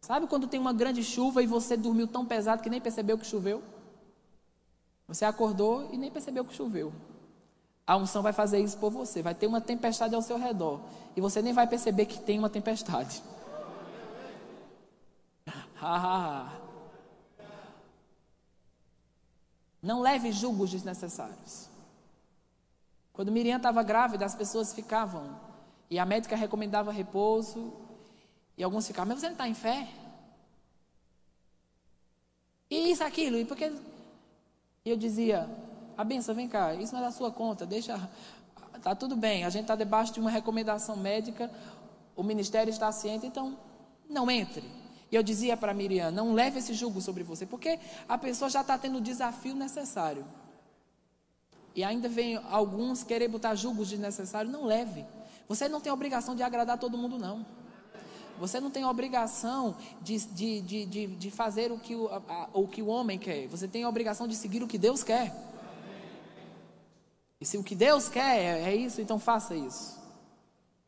Sabe quando tem uma grande chuva e você dormiu tão pesado que nem percebeu que choveu? Você acordou e nem percebeu que choveu. A unção vai fazer isso por você. Vai ter uma tempestade ao seu redor e você nem vai perceber que tem uma tempestade. Não leve julgos desnecessários. Quando Miriam estava grávida, as pessoas ficavam, e a médica recomendava repouso, e alguns ficavam, mas você não está em fé? E isso, aquilo, e porque... eu dizia, a benção, vem cá, isso não é da sua conta, deixa, está tudo bem, a gente está debaixo de uma recomendação médica, o ministério está ciente, então não entre. E eu dizia para Miriam, não leve esse jugo sobre você, porque a pessoa já está tendo o desafio necessário. E ainda vem alguns querer botar jugos desnecessários, não leve. Você não tem obrigação de agradar todo mundo, não. Você não tem obrigação de fazer o que o homem quer. Você tem a obrigação de seguir o que Deus quer. E se o que Deus quer é isso, então faça isso.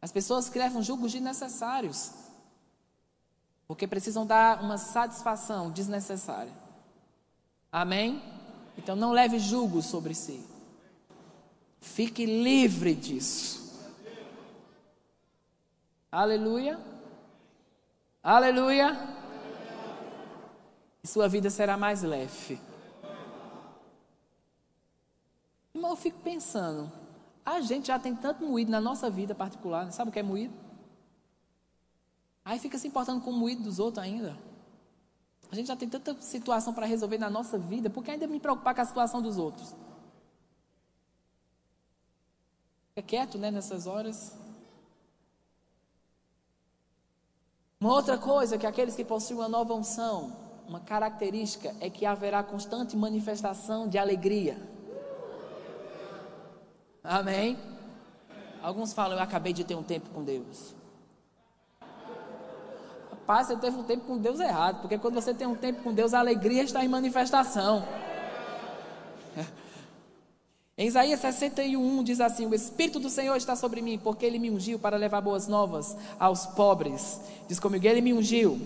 As pessoas que levam jugos desnecessários, porque precisam dar uma satisfação desnecessária. Amém? Então não leve jugo sobre si. Fique livre disso. Aleluia. Aleluia. E sua vida será mais leve. Irmão, eu fico pensando, a gente já tem tanto moído na nossa vida particular, sabe o que é moído? Aí fica se importando com o moído dos outros ainda. A gente já tem tanta situação para resolver na nossa vida, por que ainda me preocupar com a situação dos outros? Fica quieto, né, nessas horas. Uma outra coisa que aqueles que possuem uma nova unção, uma característica, é que haverá constante manifestação de alegria. Amém? Alguns falam, eu acabei de ter um tempo com Deus. Rapaz, você teve um tempo com Deus errado, porque quando você tem um tempo com Deus, a alegria está em manifestação. Em Isaías 61 diz assim: o Espírito do Senhor está sobre mim, porque Ele me ungiu para levar boas novas aos pobres. Diz comigo: Ele me ungiu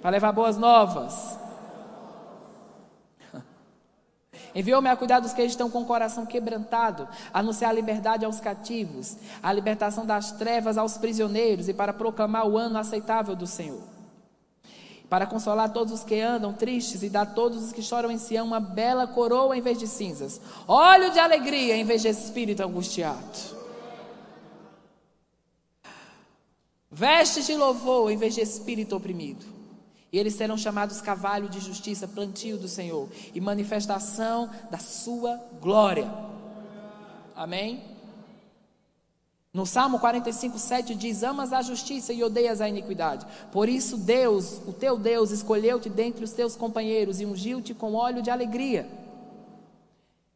para levar boas novas. Enviou-me a cuidar dos que estão com o coração quebrantado, anunciar a liberdade aos cativos, a libertação das trevas aos prisioneiros, e para proclamar o ano aceitável do Senhor, para consolar todos os que andam tristes, e dar a todos os que choram em Sião uma bela coroa em vez de cinzas, óleo de alegria em vez de espírito angustiado, vestes de louvor em vez de espírito oprimido. E eles serão chamados cavalo de justiça, plantio do Senhor, e manifestação da sua glória. Amém? No Salmo 45:7 diz: amas a justiça e odeias a iniquidade. Por isso Deus, o teu Deus, escolheu-te dentre os teus companheiros e ungiu-te com óleo de alegria.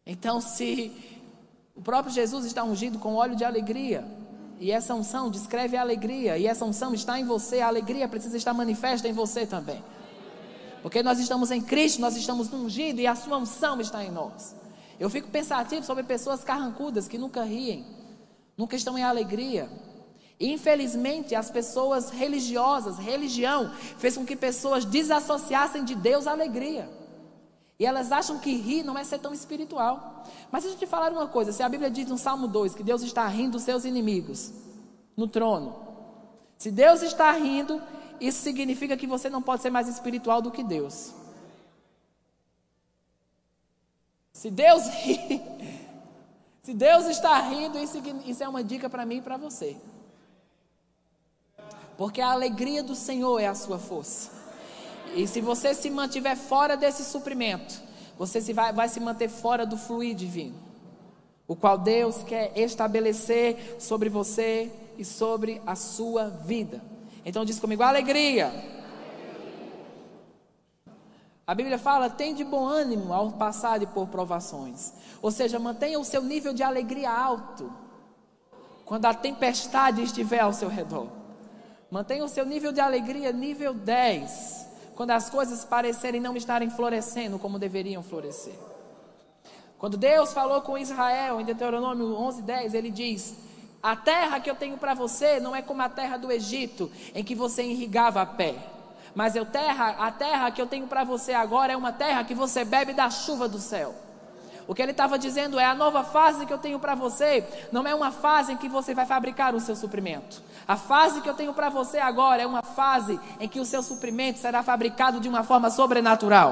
Então, se o próprio Jesus está ungido com óleo de alegria, e essa unção descreve a alegria, e essa unção está em você, a alegria precisa estar manifesta em você também, porque nós estamos em Cristo, nós estamos ungidos, e a sua unção está em nós. Eu fico pensativo sobre pessoas carrancudas, que nunca riem, nunca estão em alegria. Infelizmente, as pessoas religiosas, religião fez com que pessoas desassociassem de Deus a alegria, e elas acham que rir não é ser tão espiritual. Mas deixa eu te falar uma coisa: se a Bíblia diz no Salmo 2 que Deus está rindo dos seus inimigos no trono, se Deus está rindo, isso significa que você não pode ser mais espiritual do que Deus. Se Deus ri, se Deus está rindo, isso é uma dica para mim e para você, porque a alegria do Senhor é a sua força. E se você se mantiver fora desse suprimento, você vai se manter fora do fluir divino, o qual Deus quer estabelecer sobre você e sobre a sua vida. Então diz comigo: alegria. A Bíblia fala: tem de bom ânimo ao passar por provações. Ou seja, mantenha o seu nível de alegria alto quando a tempestade estiver ao seu redor. Mantenha o seu nível de alegria nível 10 quando as coisas parecerem não estarem florescendo como deveriam florescer. Quando Deus falou com Israel em Deuteronômio 11:10, Ele diz: a terra que eu tenho para você não é como a terra do Egito, em que você irrigava a pé, mas a terra que eu tenho para você agora é uma terra que você bebe da chuva do céu. O que Ele estava dizendo é: a nova fase que eu tenho para você não é uma fase em que você vai fabricar o seu suprimento. A fase que eu tenho para você agora é uma fase em que o seu suprimento será fabricado de uma forma sobrenatural.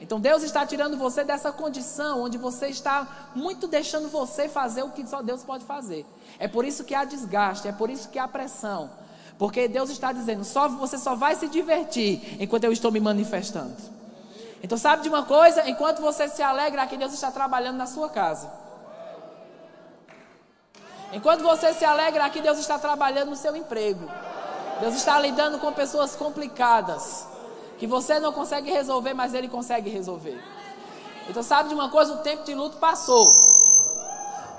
Então Deus está tirando você dessa condição onde você está muito deixando você fazer o que só Deus pode fazer. É por isso que há desgaste, é por isso que há pressão, porque Deus está dizendo: você só vai se divertir enquanto eu estou me manifestando. Então sabe de uma coisa? Enquanto você se alegra aqui, Deus está trabalhando na sua casa. Enquanto você se alegra aqui, Deus está trabalhando no seu emprego. Deus está lidando com pessoas complicadas, que você não consegue resolver, mas Ele consegue resolver. Então sabe de uma coisa? O tempo de luto passou.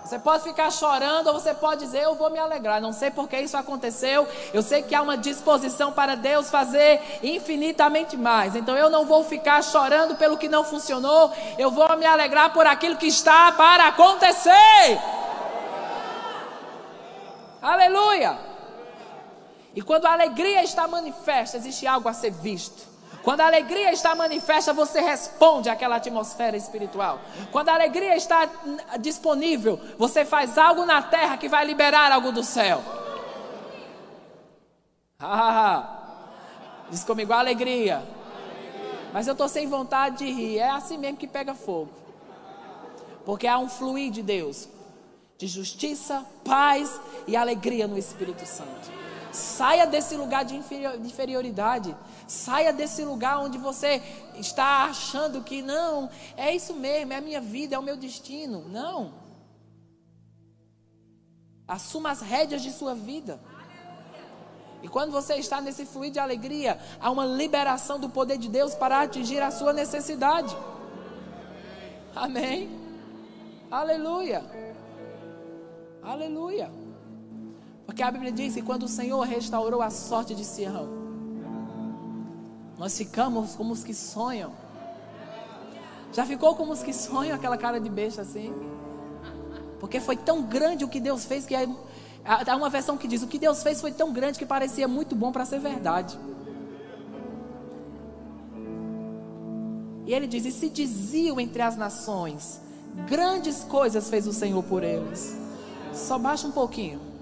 Você pode ficar chorando, ou você pode dizer: eu vou me alegrar, não sei porque isso aconteceu, eu sei que há uma disposição para Deus fazer infinitamente mais. Então eu não vou ficar chorando pelo que não funcionou, eu vou me alegrar por aquilo que está para acontecer. Aleluia! E quando a alegria está manifesta, existe algo a ser visto. Quando a alegria está manifesta, você responde àquela atmosfera espiritual. Quando a alegria está disponível, você faz algo na terra que vai liberar algo do céu. Diz comigo: alegria. Mas eu estou sem vontade de rir. É assim mesmo que pega fogo, porque há um fluir de Deus, de justiça, paz e alegria no Espírito Santo. Saia desse lugar de inferioridade, saia desse lugar onde você está achando que não, é isso mesmo, é a minha vida, é o meu destino. Não, assuma as rédeas de sua vida. E quando você está nesse fluir de alegria, há uma liberação do poder de Deus para atingir a sua necessidade. Amém? Aleluia! Aleluia! Porque a Bíblia diz que quando o Senhor restaurou a sorte de Sião, nós ficamos como os que sonham. Já ficou como os que sonham, aquela cara de besta assim? Porque foi tão grande o que Deus fez, que há uma versão que diz, o que Deus fez foi tão grande que parecia muito bom para ser verdade. E ele diz, e se diziam entre as nações, grandes coisas fez o Senhor por eles. Só baixa um pouquinho.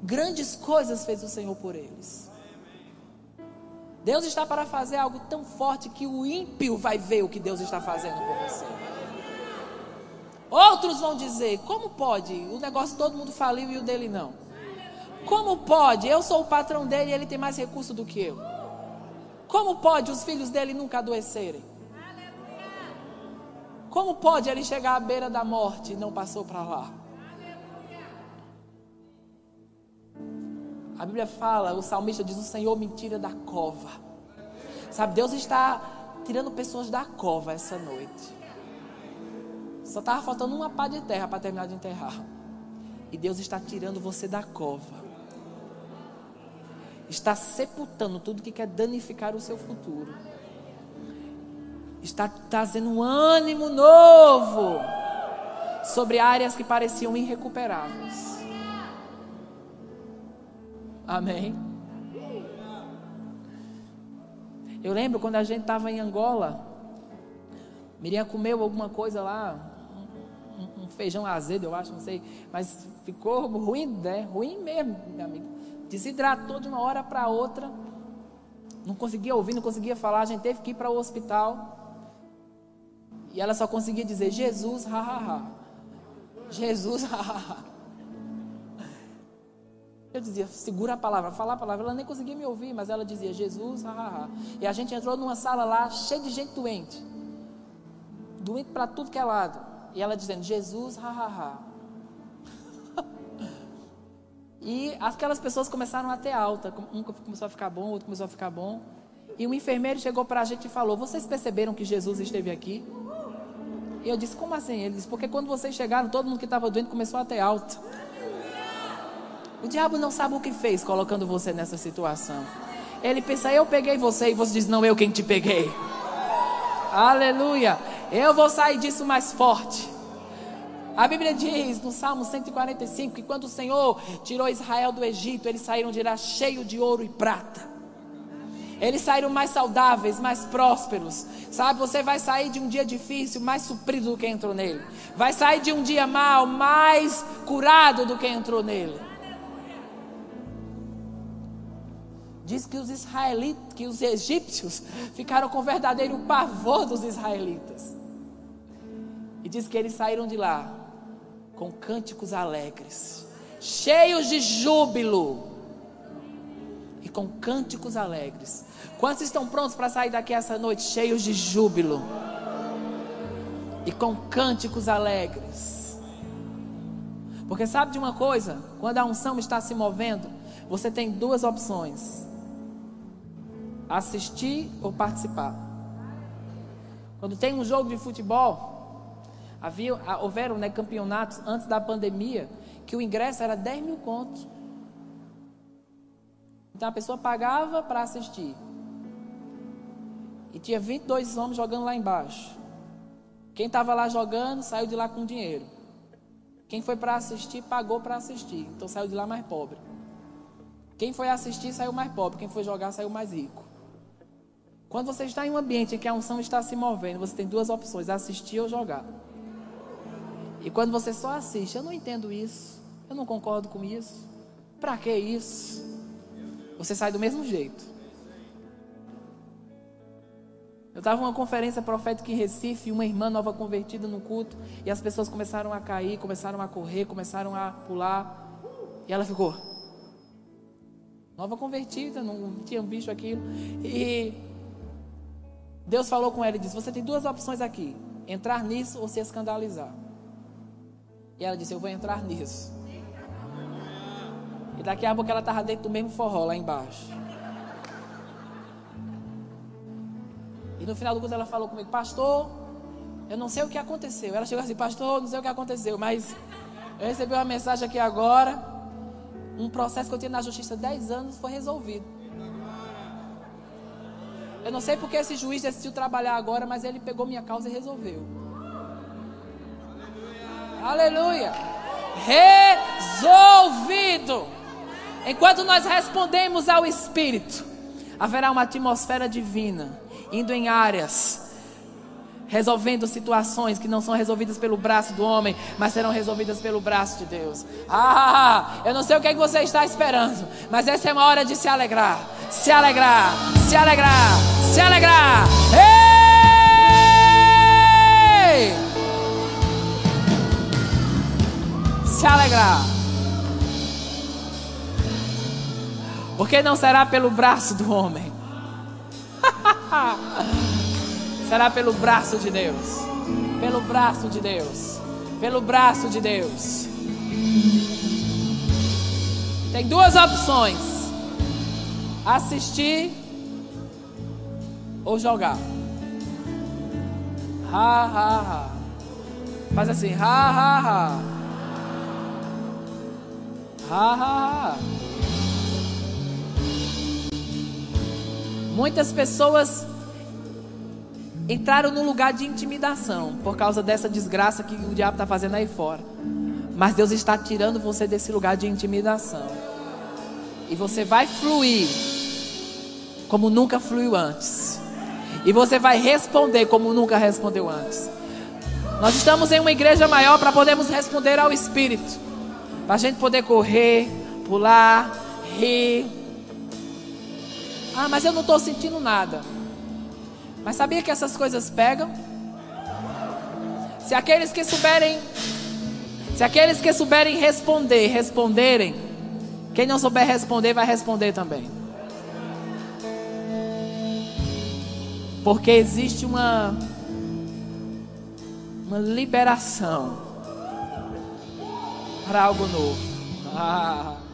Grandes coisas fez o Senhor por eles. Deus está para fazer algo tão forte que o ímpio vai ver o que Deus está fazendo por você. Outros vão dizer, como pode? O negócio todo mundo faliu e o dele não. Como pode? Eu sou o patrão dele e ele tem mais recurso do que eu. Como pode os filhos dele nunca adoecerem? Como pode ele chegar à beira da morte e não passou para lá? A Bíblia fala, o salmista diz, o Senhor me tira da cova. Sabe, Deus está tirando pessoas da cova essa noite. Só estava faltando uma pá de terra para terminar de enterrar. E Deus está tirando você da cova. Está sepultando tudo que quer danificar o seu futuro. Está trazendo um ânimo novo sobre áreas que pareciam irrecuperáveis. Amém? Eu lembro quando a gente estava em Angola, Miriam comeu alguma coisa lá, um feijão azedo, eu acho, não sei, mas ficou ruim, né? Ruim mesmo, meu amigo. Desidratou de uma hora para outra, não conseguia ouvir, não conseguia falar, a gente teve que ir para o hospital, e ela só conseguia dizer, Jesus, ha, ha, ha. Jesus, ha, ha, ha. Eu dizia, segura a palavra, fala a palavra, ela nem conseguia me ouvir, mas ela dizia, Jesus, ha, ha, ha. E a gente entrou numa sala lá, cheia de gente doente, doente para tudo que é lado, e ela dizendo, Jesus, ha, ha, ha. E aquelas pessoas começaram a ter alta, um começou a ficar bom, outro começou a ficar bom, e um enfermeiro chegou para a gente e falou, vocês perceberam que Jesus esteve aqui? E eu disse, como assim? Ele disse, porque quando vocês chegaram, todo mundo que estava doente começou a ter alta. O diabo não sabe o que fez colocando você nessa situação. Ele pensa, eu peguei você, e você diz, não, eu quem te peguei. Aleluia, eu vou sair disso mais forte. A Bíblia diz no Salmo 145 que quando o Senhor tirou Israel do Egito, eles saíram de lá cheio de ouro e prata. Eles saíram mais saudáveis, mais prósperos. Sabe, você vai sair de um dia difícil mais suprido do que entrou nele. Vai sair de um dia mau mais curado do que entrou nele. Diz que os egípcios ficaram com verdadeiro pavor dos israelitas. E diz que eles saíram de lá com cânticos alegres, cheios de júbilo, e com cânticos alegres. Quantos estão prontos para sair daqui essa noite cheios de júbilo e com cânticos alegres? Porque sabe de uma coisa? Quando a unção está se movendo, você tem duas opções: assistir ou participar. Quando tem um jogo de futebol, houveram, né, campeonatos antes da pandemia que o ingresso era 10 mil contos. Então a pessoa pagava para assistir, e tinha 22 homens jogando lá embaixo. Quem estava lá jogando saiu de lá com dinheiro. Quem foi para assistir pagou para assistir, então saiu de lá mais pobre. Quem foi assistir saiu mais pobre. Quem foi jogar saiu mais rico. Quando você está em um ambiente em que a unção está se movendo, você tem duas opções: assistir ou jogar. E quando você só assiste, eu não entendo isso, eu não concordo com isso, pra que isso? Você sai do mesmo jeito. Eu estava em uma conferência profética em Recife, uma irmã nova convertida no culto, e as pessoas começaram a cair, começaram a correr, começaram a pular, e ela ficou nova convertida, não tinha visto aquilo, e Deus falou com ela e disse, você tem duas opções aqui, entrar nisso ou se escandalizar. E ela disse, eu vou entrar nisso. E daqui a pouco ela estava dentro do mesmo forró lá embaixo. E no final do culto ela falou comigo, pastor, eu não sei o que aconteceu. Ela chegou assim, pastor, não sei o que aconteceu, mas eu recebi uma mensagem aqui agora Um processo que eu tinha na justiça há 10 anos foi resolvido. Eu não sei porque esse juiz decidiu trabalhar agora, mas ele pegou minha causa e resolveu. Aleluia! Resolvido! Enquanto nós respondemos ao Espírito, haverá uma atmosfera divina, indo em áreas, resolvendo situações que não são resolvidas pelo braço do homem, mas serão resolvidas pelo braço de Deus. Eu não sei o que é que você está esperando, mas essa é uma hora de se alegrar, se alegrar, se alegrar, se alegrar. Ei! Se alegrar. Porque não será pelo braço do homem. Será pelo braço de Deus, pelo braço de Deus, pelo braço de Deus. Tem duas opções: assistir ou jogar. Ha, ha, ha. Faz assim, ha, ha, ha. Ha, ha, ha. Muitas pessoas entraram num lugar de intimidação por causa dessa desgraça que o diabo está fazendo aí fora. Mas Deus está tirando você desse lugar de intimidação. E você vai fluir como nunca fluiu antes. E você vai responder como nunca respondeu antes. Nós estamos em uma igreja maior para podermos responder ao Espírito. Para a gente poder correr, pular, rir. Ah, mas eu não estou sentindo nada. Mas sabia que essas coisas pegam? Se aqueles que souberem responderem, quem não souber responder vai responder também. Porque existe uma liberação para algo novo.